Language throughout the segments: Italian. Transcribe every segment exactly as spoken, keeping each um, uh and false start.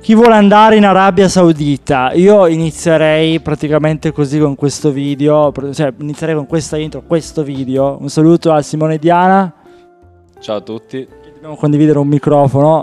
Chi vuole andare in Arabia Saudita? Io inizierei praticamente così con questo video, cioè inizierei con questa intro, questo video. Un saluto a Simone Diana. Ciao a tutti. Dobbiamo condividere un microfono.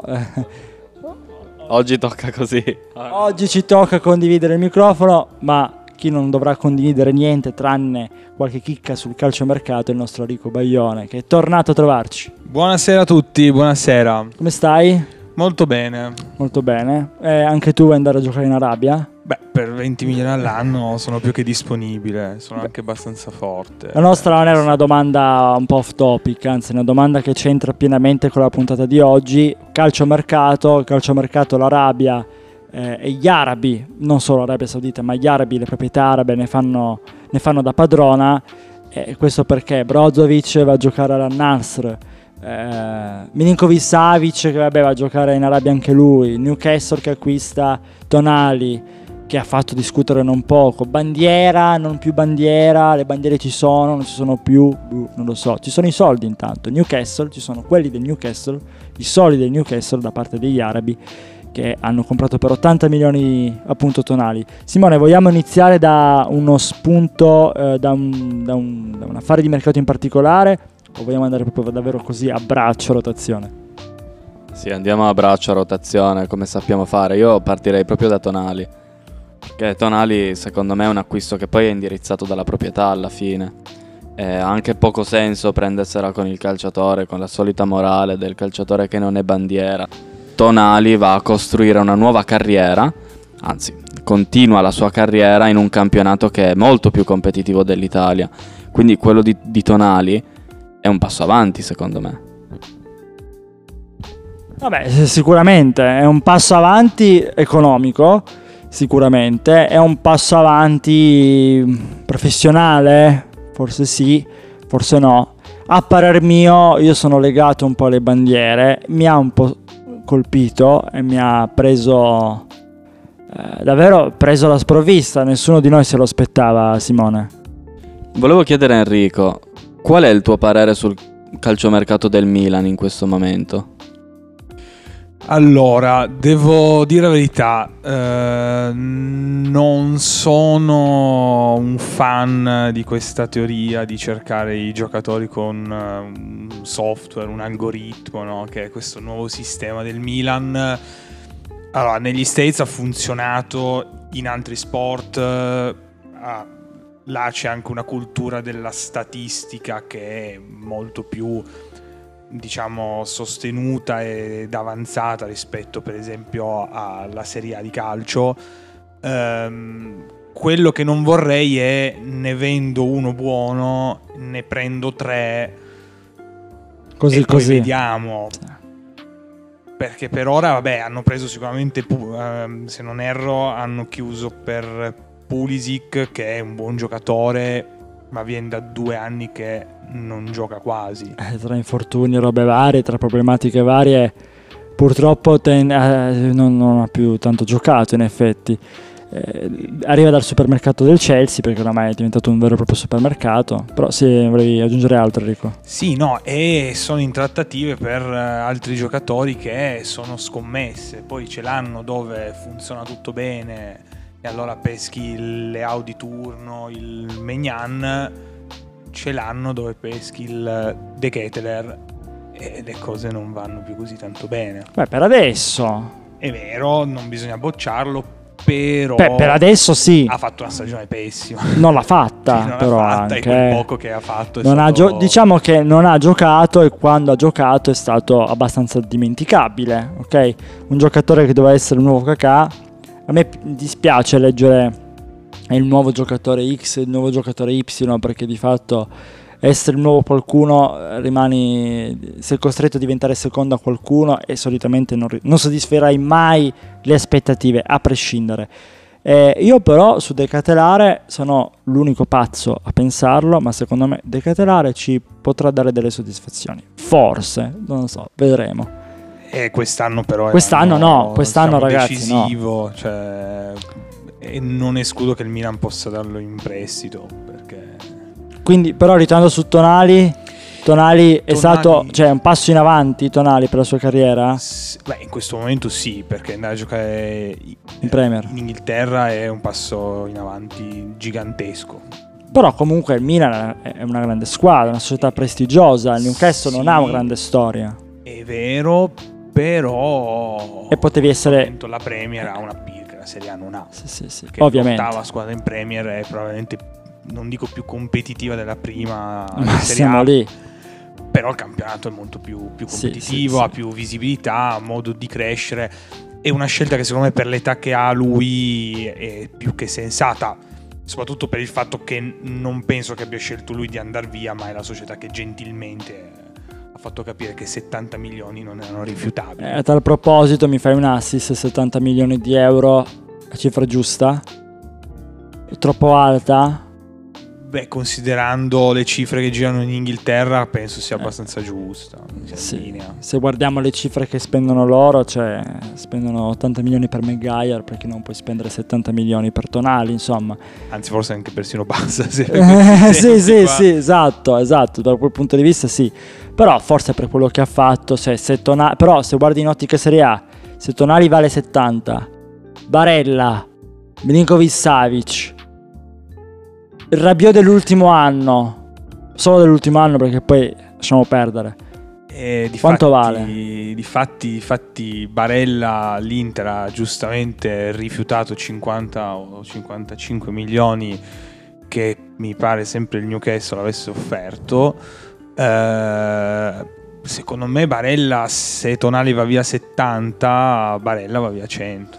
Oggi tocca così. Oggi ci tocca condividere il microfono, ma chi non dovrà condividere niente tranne qualche chicca sul calciomercato è il nostro Enrico Baglione, che è tornato a trovarci. Buonasera a tutti, buonasera. Come stai? Molto bene. Molto bene. Eh, anche tu vuoi andare a giocare in Arabia? Beh, per venti milioni all'anno sono più che disponibile, sono Beh. anche abbastanza forte. La nostra non era una domanda un po' off topic, anzi una domanda che c'entra pienamente con la puntata di oggi. Calciomercato, calciomercato, l'Arabia eh, e gli arabi, non solo l'Arabia Saudita, ma gli arabi, le proprietà arabe ne fanno, ne fanno da padrona. Eh, questo perché Brozovic va a giocare all'Al-Nassr. Eh, Milinkovic-Savic, che vabbè, va a giocare in Arabia anche lui. Newcastle che acquista Tonali, che ha fatto discutere non poco. Bandiera, non più bandiera. Le bandiere ci sono, non ci sono più, uh, non lo so. Ci sono i soldi intanto. Newcastle, ci sono quelli del Newcastle, i soldi del Newcastle da parte degli arabi, che hanno comprato per ottanta milioni appunto Tonali. Simone, vogliamo iniziare da uno spunto, eh, da, un, da, un, da un affare di mercato in particolare, o vogliamo andare proprio davvero così a braccio rotazione? Sì, andiamo a braccio rotazione, come sappiamo fare. Io partirei proprio da Tonali, perché Tonali secondo me è un acquisto che poi è indirizzato dalla proprietà alla fine. Ha anche poco senso prendersela con il calciatore, con la solita morale del calciatore che non è bandiera. Tonali va a costruire una nuova carriera, anzi continua la sua carriera in un campionato che è molto più competitivo dell'Italia, quindi quello di, di Tonali è un passo avanti secondo me. Vabbè, sicuramente è un passo avanti economico, sicuramente è un passo avanti professionale, forse sì, forse no. A parer mio, io sono legato un po' alle bandiere, mi ha un po' colpito e mi ha preso eh, davvero preso la sprovvista, nessuno di noi se lo aspettava. Simone, volevo chiedere a Enrico, qual è il tuo parere sul calciomercato del Milan in questo momento? Allora, devo dire la verità, eh, non sono un fan di questa teoria di cercare i giocatori con un software, un algoritmo, no? Che è questo nuovo sistema del Milan. Allora, negli States ha funzionato, in altri sport ha eh, là c'è anche una cultura della statistica che è molto più, diciamo, sostenuta ed avanzata rispetto per esempio alla Serie A di calcio. Ehm, quello che non vorrei è ne vendo uno buono, ne prendo tre così, e poi così vediamo. Perché per ora, vabbè, hanno preso sicuramente, ehm, se non erro, hanno chiuso per Pulisic, che è un buon giocatore, ma viene da due anni che non gioca quasi. Eh, tra infortuni e robe varie, tra problematiche varie, purtroppo ten- eh, non, non ha più tanto giocato in effetti. Eh, arriva dal supermercato del Chelsea, perché oramai è diventato un vero e proprio supermercato. Però sì, volevi aggiungere altro, Enrico? Sì, no, e sono in trattative per altri giocatori che sono scommesse. Poi ce l'hanno dove funziona tutto bene, e allora peschi il Leao di turno, il Maignan. Ce l'hanno dove peschi il De Ketelaere, e le cose non vanno più così tanto bene. Beh, per adesso è vero, non bisogna bocciarlo, però Beh, per adesso sì, ha fatto una stagione pessima. Non l'ha fatta, sì, non però l'ha fatta, anche quel poco che ha fatto è non stato... ha gio- diciamo che non ha giocato, e quando ha giocato è stato abbastanza dimenticabile, ok? Un giocatore che doveva essere un nuovo Kakà. A me dispiace leggere il nuovo giocatore X, il nuovo giocatore Y, perché di fatto essere il nuovo qualcuno rimani, sei costretto a diventare secondo a qualcuno, e solitamente non, non soddisferai mai le aspettative, a prescindere. Eh, io però su De Ketelaere sono l'unico pazzo a pensarlo, ma secondo me De Ketelaere ci potrà dare delle soddisfazioni. Forse, non lo so, vedremo. E quest'anno però quest'anno no, quest'anno diciamo, ragazzi, decisivo, no. Cioè, e non escludo che il Milan possa darlo in prestito, perché... Quindi, però ritornando su Tonali, Tonali è Tonali... stato cioè, un passo in avanti Tonali per la sua carriera? S- beh, in questo momento sì, perché andare a giocare in, Premier. in Inghilterra è un passo in avanti gigantesco. Però comunque il Milan è una grande squadra, una società prestigiosa, il Newcastle sì, non ha una grande storia. È vero, però... E potevi essere... La Premier ha una pick, la Serie A non ha. Sì, sì, sì. Ovviamente. L'ottava squadra in Premier è probabilmente, non dico più competitiva della prima, ma Serie A. Lì. Però il campionato è molto più, più competitivo, sì, sì, ha sì. più visibilità, ha modo di crescere. È una scelta che secondo me per l'età che ha lui è più che sensata. Soprattutto per il fatto che non penso che abbia scelto lui di andare via, ma è la società che gentilmente ha fatto capire che settanta milioni non erano rifiutabili. A tal proposito mi fai un assist, settanta milioni di euro, la cifra giusta? È troppo alta? Beh, considerando le cifre che girano in Inghilterra penso sia abbastanza eh. giusta, sì. linea. Se guardiamo le cifre che spendono loro, cioè spendono ottanta milioni per Maguire, perché non puoi spendere settanta milioni per Tonali, insomma. Anzi, forse anche persino basta. Se eh, sì, sì, qua. sì, esatto, esatto, da quel punto di vista sì. Però forse per quello che ha fatto, se, se Tonali, però se guardi in ottica Serie A, se Tonali vale settanta, Barella, Milinkovic-Savic, il Rabiot dell'ultimo anno, solo dell'ultimo anno perché poi lasciamo perdere, eh, di quanto fatti, vale? Difatti, difatti Barella l'Inter ha giustamente rifiutato cinquanta o cinquantacinque milioni che mi pare sempre il Newcastle l'avesse offerto. eh, Secondo me Barella, se Tonali va via settanta, Barella va via cento.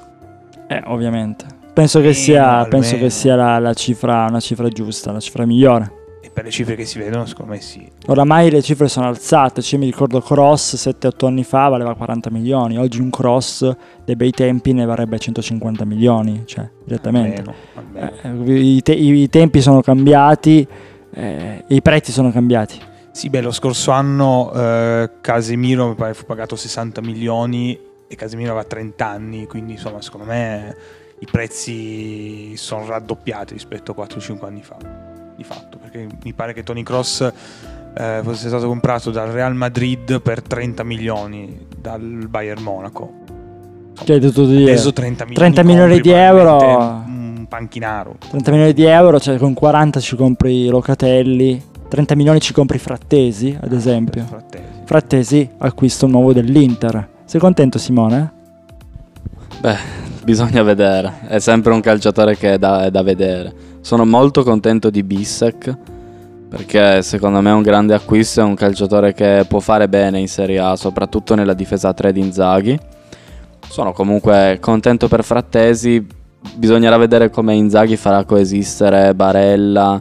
Eh ovviamente Penso che sia, penso che sia la, la cifra, una cifra giusta, la cifra migliore. E per le cifre che si vedono, secondo me sì. Oramai le cifre sono alzate. Cioè, mi ricordo Kroos sette otto anni fa valeva quaranta milioni. Oggi un Kroos dei bei tempi ne varrebbe centocinquanta milioni. Cioè, direttamente. Almeno, almeno. Eh, i, te- I tempi sono cambiati, eh, i prezzi sono cambiati. Sì, beh, lo scorso anno eh, Casemiro mi pare fu pagato sessanta milioni e Casemiro aveva trenta anni. Quindi, insomma, secondo me i prezzi sono raddoppiati rispetto a quattro o cinque anni fa, di fatto, perché mi pare che Toni Kroos eh, fosse stato comprato dal Real Madrid per trenta milioni dal Bayern Monaco. Cioè, tutto di adesso trenta milioni, trenta milioni di euro, un panchinaro. trenta milioni di euro, cioè con quaranta ci compri Locatelli, trenta milioni ci compri Frattesi, ad ah, esempio. Frattesi. Frattesi, acquisto nuovo dell'Inter. Sei contento, Simone? Beh, bisogna vedere, è sempre un calciatore che è da, è da vedere. Sono molto contento di Bisseck, perché secondo me è un grande acquisto, è un calciatore che può fare bene in Serie A, soprattutto nella difesa tre di Inzaghi. Sono comunque contento per Frattesi, bisognerà vedere come Inzaghi farà coesistere Barella,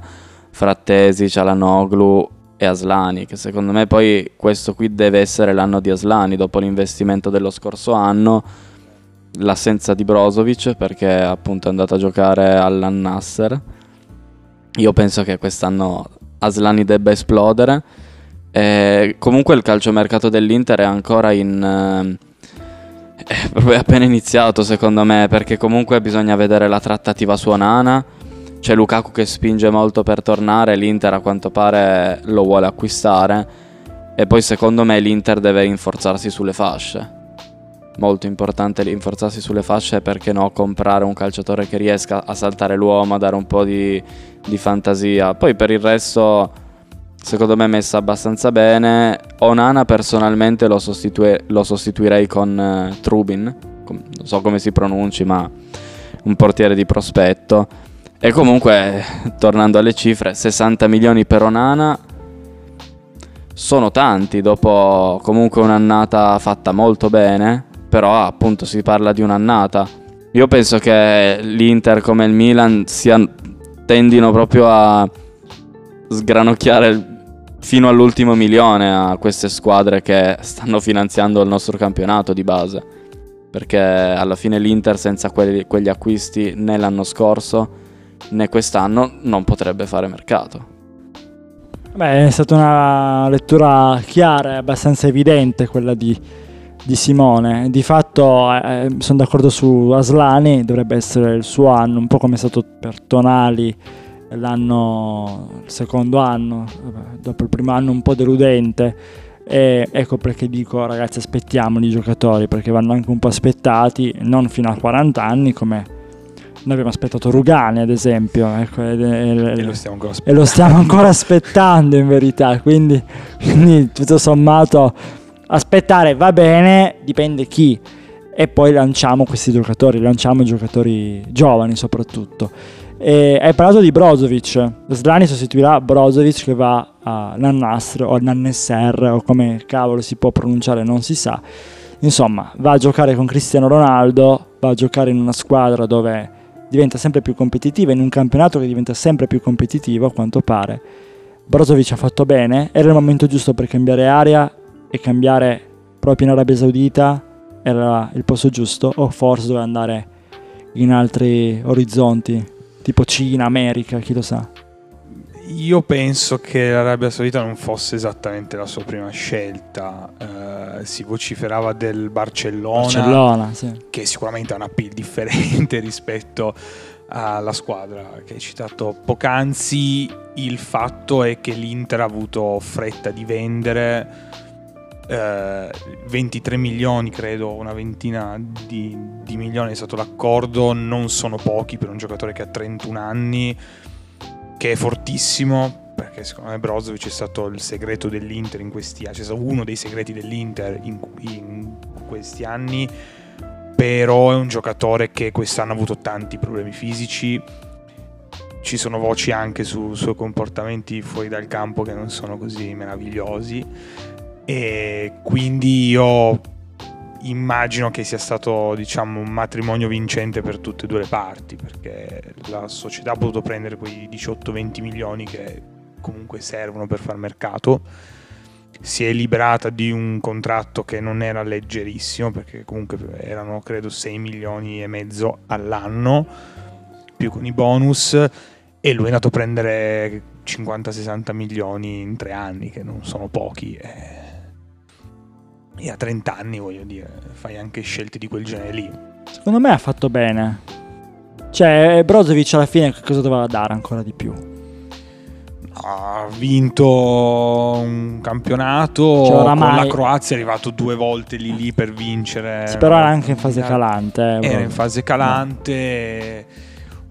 Frattesi, Çalhanoğlu e Asllani, che secondo me poi questo qui deve essere l'anno di Asllani, dopo l'investimento dello scorso anno, l'assenza di Brozovic perché appunto è andato a giocare all'Al-Nassr. Io penso che quest'anno Asllani debba esplodere. E comunque il calciomercato dell'Inter è ancora in è proprio appena iniziato, secondo me, perché comunque bisogna vedere la trattativa su Onana. C'è Lukaku che spinge molto per tornare, l'Inter a quanto pare lo vuole acquistare. E poi secondo me l'Inter deve rinforzarsi sulle fasce. Molto importante rinforzarsi sulle fasce, perché no, comprare un calciatore che riesca a saltare l'uomo, a dare un po' di, di fantasia. Poi per il resto, secondo me è messa abbastanza bene. Onana personalmente lo, sostitui- lo sostituirei con uh, Trubin, com- non so come si pronunci, ma un portiere di prospetto. E comunque, tornando alle cifre, sessanta milioni per Onana sono tanti, dopo comunque un'annata fatta molto bene. Però appunto si parla di un'annata. Io penso che l'Inter come il Milan sia, tendino proprio a sgranocchiare fino all'ultimo milione a queste squadre che stanno finanziando il nostro campionato di base, perché alla fine l'Inter senza quelli, quegli acquisti né l'anno scorso né quest'anno non potrebbe fare mercato. Beh, è stata una lettura chiara e abbastanza evidente quella di di Simone. Di fatto eh, sono d'accordo su Asllani, dovrebbe essere il suo anno, un po' come è stato per Tonali l'anno, il secondo anno, dopo il primo anno un po' deludente. E ecco perché dico, ragazzi, aspettiamoli i giocatori, perché vanno anche un po' aspettati, non fino a quaranta anni come noi abbiamo aspettato Rugani, ad esempio, ecco, e, e, e, lo stiamo ancora e lo stiamo ancora aspettando in verità, quindi, quindi tutto sommato aspettare va bene, dipende chi, e poi lanciamo questi giocatori, lanciamo i giocatori giovani soprattutto. E hai parlato di Brozovic. Asllani sostituirà Brozovic che va all'Al-Nassr o all'Al-Nassr o come cavolo si può pronunciare, non si sa. Insomma, va a giocare con Cristiano Ronaldo, va a giocare in una squadra dove diventa sempre più competitiva, in un campionato che diventa sempre più competitivo a quanto pare. Brozovic ha fatto bene, era il momento giusto per cambiare area e cambiare proprio in Arabia Saudita, era il posto giusto, o forse doveva andare in altri orizzonti, tipo Cina, America, chi lo sa. Io penso che l'Arabia Saudita non fosse esattamente la sua prima scelta. Eh, si vociferava del Barcellona, Barcellona sì. Che sicuramente ha un appeal differente rispetto alla squadra che hai citato poc'anzi. Il fatto è che l'Inter ha avuto fretta di vendere eh, ventitré milioni, credo, una ventina di, di milioni è stato l'accordo. Non sono pochi per un giocatore che ha trentuno anni, che è fortissimo, perché secondo me Brozovic è stato il segreto dell'Inter in questi anni, c'è stato uno dei segreti dell'Inter in, in questi anni, però è un giocatore che quest'anno ha avuto tanti problemi fisici. Ci sono voci anche su suoi comportamenti fuori dal campo che non sono così meravigliosi, e quindi io immagino che sia stato, diciamo, un matrimonio vincente per tutte e due le parti, perché la società ha potuto prendere quei diciotto venti milioni che comunque servono per far mercato, si è liberata di un contratto che non era leggerissimo, perché comunque erano credo sei milioni e mezzo all'anno più con i bonus, e lui è andato a prendere cinquanta sessanta milioni in tre anni, che non sono pochi, eh. E a trenta anni, voglio dire, fai anche scelte di quel genere lì. Secondo me ha fatto bene. Cioè, Brozovic alla fine cosa doveva dare ancora di più? Ha vinto un campionato, cioè, oramai... con la Croazia è arrivato due volte lì lì per vincere. Sì, però era anche in fase calante. Eh, era in fase calante...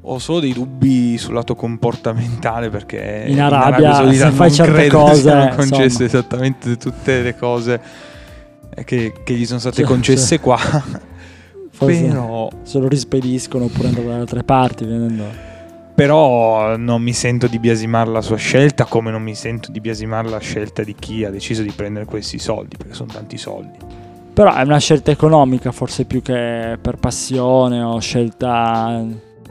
No. Ho solo dei dubbi sul lato comportamentale, perché in Arabia, in Arabia Saudita se fai certe cose non concesse insomma. Esattamente tutte le cose Che, che gli sono state cioè, concesse cioè, qua però se lo rispediscono oppure andano da altre parti venendo. Però non mi sento di biasimare la sua scelta, come non mi sento di biasimare la scelta di chi ha deciso di prendere questi soldi, perché sono tanti soldi. Però è una scelta economica, forse più che per passione o scelta,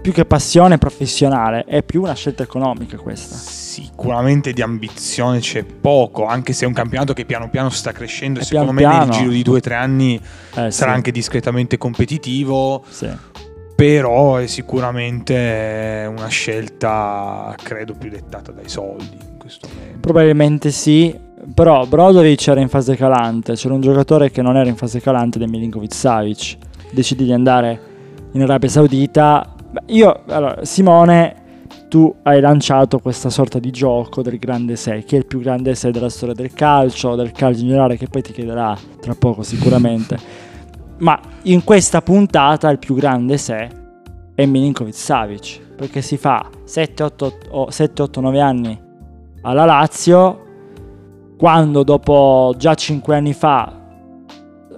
più che passione professionale, è più una scelta economica questa. Sicuramente di ambizione c'è poco, anche se è un campionato che piano piano sta crescendo, e secondo piano me piano. Nel giro di due o tre anni eh, sarà sì. anche discretamente competitivo, sì. Però è sicuramente una scelta, credo, più dettata dai soldi in questo momento. Probabilmente sì, però Brozovic era in fase calante, c'era un giocatore che non era in fase calante, del Milinkovic-Savic, decide di andare in Arabia Saudita. Io, allora, Simone, tu hai lanciato questa sorta di gioco del grande sei, che è il più grande sei della storia del calcio, del calcio in generale, che poi ti chiederà tra poco sicuramente. Ma in questa puntata il più grande sei è Milinkovic-Savic, perché si fa sette otto nove anni alla Lazio, quando dopo già cinque anni fa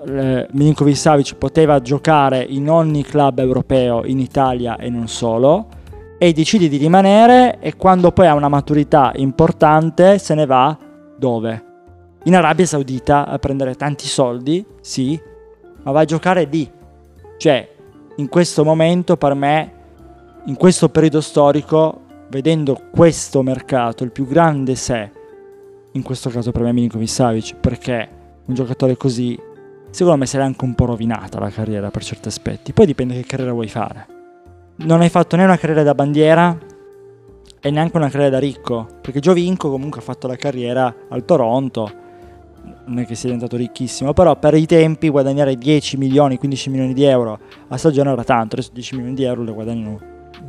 Milinkovic-Savic poteva giocare in ogni club europeo in Italia e non solo, e decide di rimanere, e quando poi ha una maturità importante se ne va dove? In Arabia Saudita, a prendere tanti soldi, sì, ma va a giocare lì. Cioè, in questo momento, per me, in questo periodo storico, vedendo questo mercato, il più grande sé in questo caso per me Milinkovic-Savic, perché un giocatore così secondo me se l'è anche un po' rovinata la carriera per certi aspetti. Poi dipende che carriera vuoi fare. Non hai fatto né una carriera da bandiera e neanche una carriera da ricco, perché Giovinco comunque ha fatto la carriera al Toronto, non è che sia diventato ricchissimo, però per i tempi guadagnare dieci milioni, quindici milioni di euro a stagione era tanto. Adesso dieci milioni di euro le guadagnano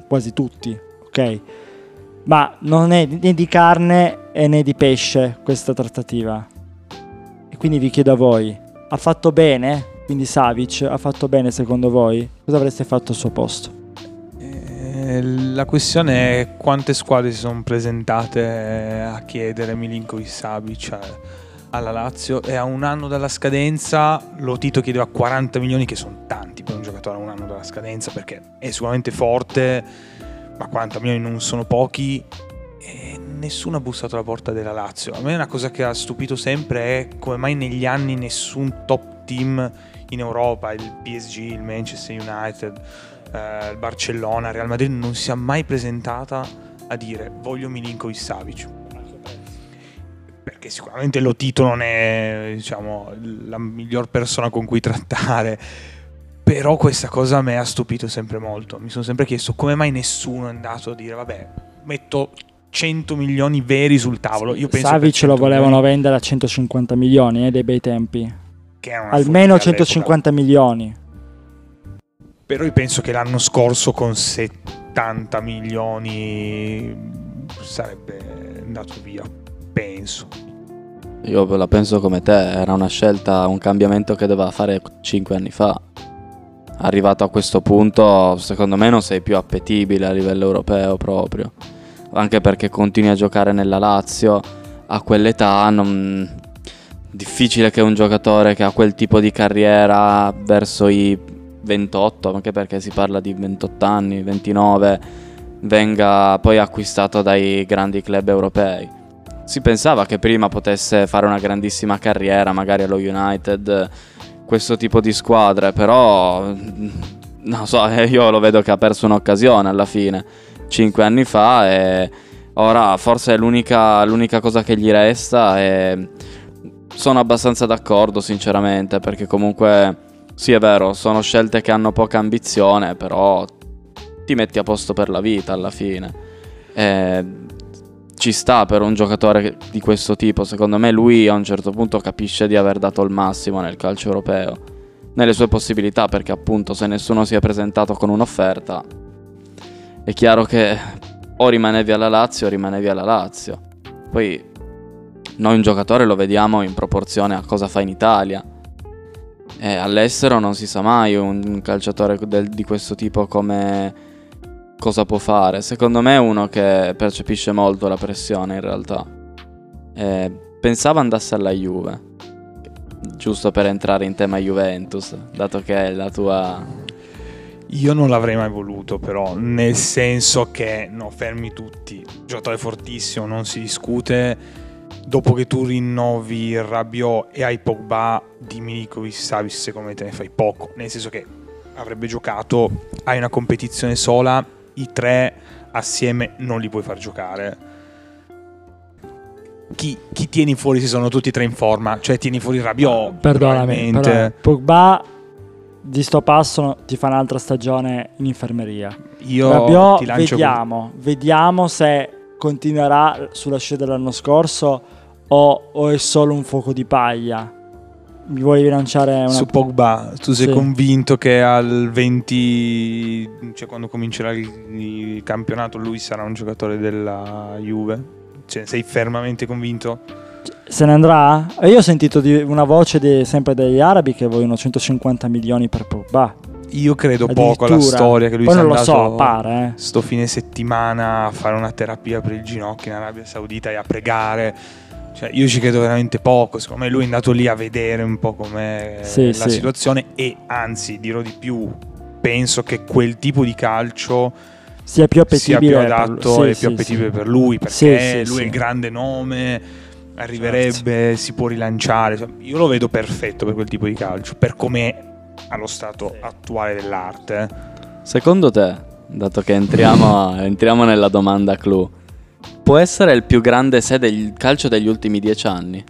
quasi tutti, ok? ma non è né di carne né di pesce questa trattativa. E quindi vi chiedo a voi, ha fatto bene? Quindi Savic ha fatto bene secondo voi? Cosa avreste fatto al suo posto? La questione è quante squadre si sono presentate a chiedere Milinkovic-Savic alla Lazio, e a un anno dalla scadenza Lotito chiedeva quaranta milioni, che sono tanti per un giocatore a un anno dalla scadenza, perché è sicuramente forte, ma quaranta milioni non sono pochi, e nessuno ha bussato alla porta della Lazio. A me una cosa che ha stupito sempre è come mai negli anni nessun top team in Europa, il P S G, il Manchester United, il Barcellona, Real Madrid, non si è mai presentata a dire voglio Milinkovic-Savic, perché sicuramente Lotito non è, diciamo, la miglior persona con cui trattare, però questa cosa mi ha stupito sempre molto. Mi sono sempre chiesto come mai nessuno è andato a dire vabbè, metto cento milioni veri sul tavolo. Io penso Savic lo volevano milioni... vendere a centocinquanta milioni eh, dei bei tempi, che era una almeno centocinquanta milioni. Però io penso che l'anno scorso con settanta milioni sarebbe andato via, penso. Io la penso come te, era una scelta, un cambiamento che doveva fare cinque anni fa. Arrivato a questo punto, secondo me non sei più appetibile a livello europeo proprio. Anche perché continui a giocare nella Lazio, a quell'età non... difficile che un giocatore che ha quel tipo di carriera verso i ventotto, anche perché si parla di ventotto anni, ventinove, venga poi acquistato dai grandi club europei. Si pensava che prima potesse fare una grandissima carriera, magari allo United, questo tipo di squadre, però non so, io lo vedo che ha perso un'occasione alla fine, cinque anni fa, e ora forse è l'unica, l'unica cosa che gli resta, e sono abbastanza d'accordo sinceramente, perché comunque... Sì, è vero, sono scelte che hanno poca ambizione, però ti metti a posto per la vita alla fine. E ci sta per un giocatore di questo tipo. Secondo me lui a un certo punto capisce di aver dato il massimo nel calcio europeo, nelle sue possibilità, perché appunto se nessuno si è presentato con un'offerta, è chiaro che o rimanevi alla Lazio o rimanevi alla Lazio. Poi noi un giocatore lo vediamo in proporzione a cosa fa in Italia. Eh, all'estero non si sa mai un calciatore del, di questo tipo come cosa può fare. Secondo me è uno che percepisce molto la pressione in realtà. Eh, pensavo andasse alla Juve, giusto per entrare in tema Juventus, dato che è la tua... Io non l'avrei mai voluto però, nel senso che, no, fermi tutti, giocatore fortissimo, non si discute. Dopo che tu rinnovi il Rabiot e hai Pogba, di Milinkovic-Savic secondo me te ne fai poco, nel senso che avrebbe giocato, hai una competizione sola, i tre assieme non li puoi far giocare. Chi, chi tieni fuori se sono tutti e tre in forma? Cioè tieni fuori il Rabiot, perdonami, perdonami. Pogba di sto passo ti fa un'altra stagione in infermeria. Io Rabiot ti lancio, vediamo, con... vediamo se continuerà sulla scia dell'anno scorso o, o è solo un fuoco di paglia. Mi volevi lanciare una... Su Pogba, tu sei sì. convinto che al venti, cioè quando comincerà il, il campionato, lui sarà un giocatore della Juve? Cioè, sei fermamente convinto? Se ne andrà? Io ho sentito di una voce di, sempre degli arabi che vogliono centocinquanta milioni per Pogba. Io credo poco alla storia che lui sia andato, so, pare, eh. sto fine settimana a fare una terapia per il ginocchio in Arabia Saudita e a pregare. Cioè, io ci credo veramente poco. Secondo me lui è andato lì a vedere un po' com'è sì, la sì. situazione, e anzi dirò di più, penso che quel tipo di calcio sia più appetibile, sia più adatto e sì, sì, più appetibile sì. per lui, perché sì, lui sì. è il grande nome, arriverebbe, certo. si può rilanciare. Io lo vedo perfetto per quel tipo di calcio, per come allo stato attuale dell'arte. Secondo te, dato che entriamo, entriamo nella domanda clou, può essere il più grande sé del calcio degli ultimi dieci anni?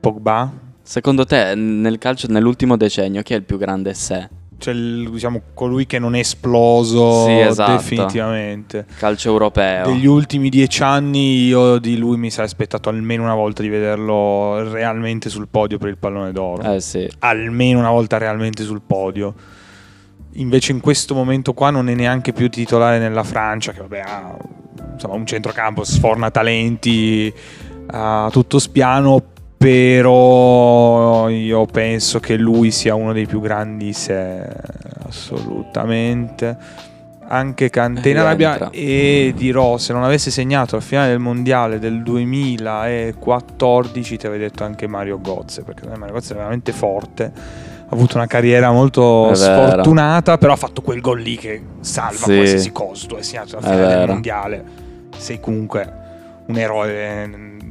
Pogba? Secondo te nel calcio nell'ultimo decennio chi è il più grande sé? Cioè, diciamo, colui che non è esploso sì, esatto. definitivamente. Calcio europeo. Degli ultimi dieci anni io di lui mi sarei aspettato almeno una volta di vederlo realmente sul podio per il pallone d'oro. Eh sì. Almeno una volta realmente sul podio. Invece in questo momento qua non è neanche più titolare nella Francia, che vabbè ha insomma, un centrocampo sforna talenti a tutto spiano, però io penso che lui sia uno dei più grandi, se assolutamente. Anche Kanté in Arabia, e dirò, se non avesse segnato al finale del mondiale del duemilaquattordici ti avevo detto anche Mario Götze, perché Mario Götze è veramente forte, ha avuto una carriera molto sfortunata, però ha fatto quel gol lì che salva sì. qualsiasi costo, è segnato alla finale del mondiale, sei comunque un eroe,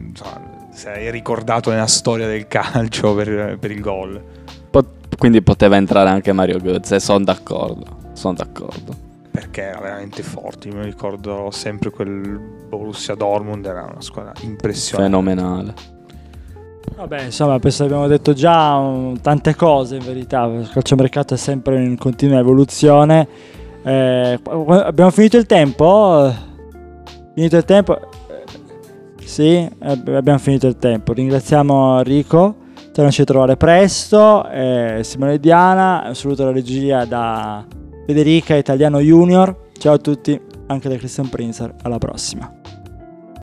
insomma, sei ricordato nella storia del calcio per, per il gol. Pot- quindi poteva entrare anche Mario Götze, sono d'accordo, sono d'accordo. Perché era veramente forte, mi ricordo sempre quel Borussia Dortmund, era una squadra impressionante. Fenomenale. Vabbè, insomma, penso abbiamo detto già um, tante cose in verità, perché il calciomercato è sempre in continua evoluzione. Eh, abbiamo finito il tempo? Finito il tempo? Sì, abbiamo finito il tempo. Ringraziamo Enrico, tornaci a trovare presto. Eh, Simone Diana, un saluto alla regia da Federica, Italiano Junior. Ciao a tutti, anche da Christian Prinzer. Alla prossima.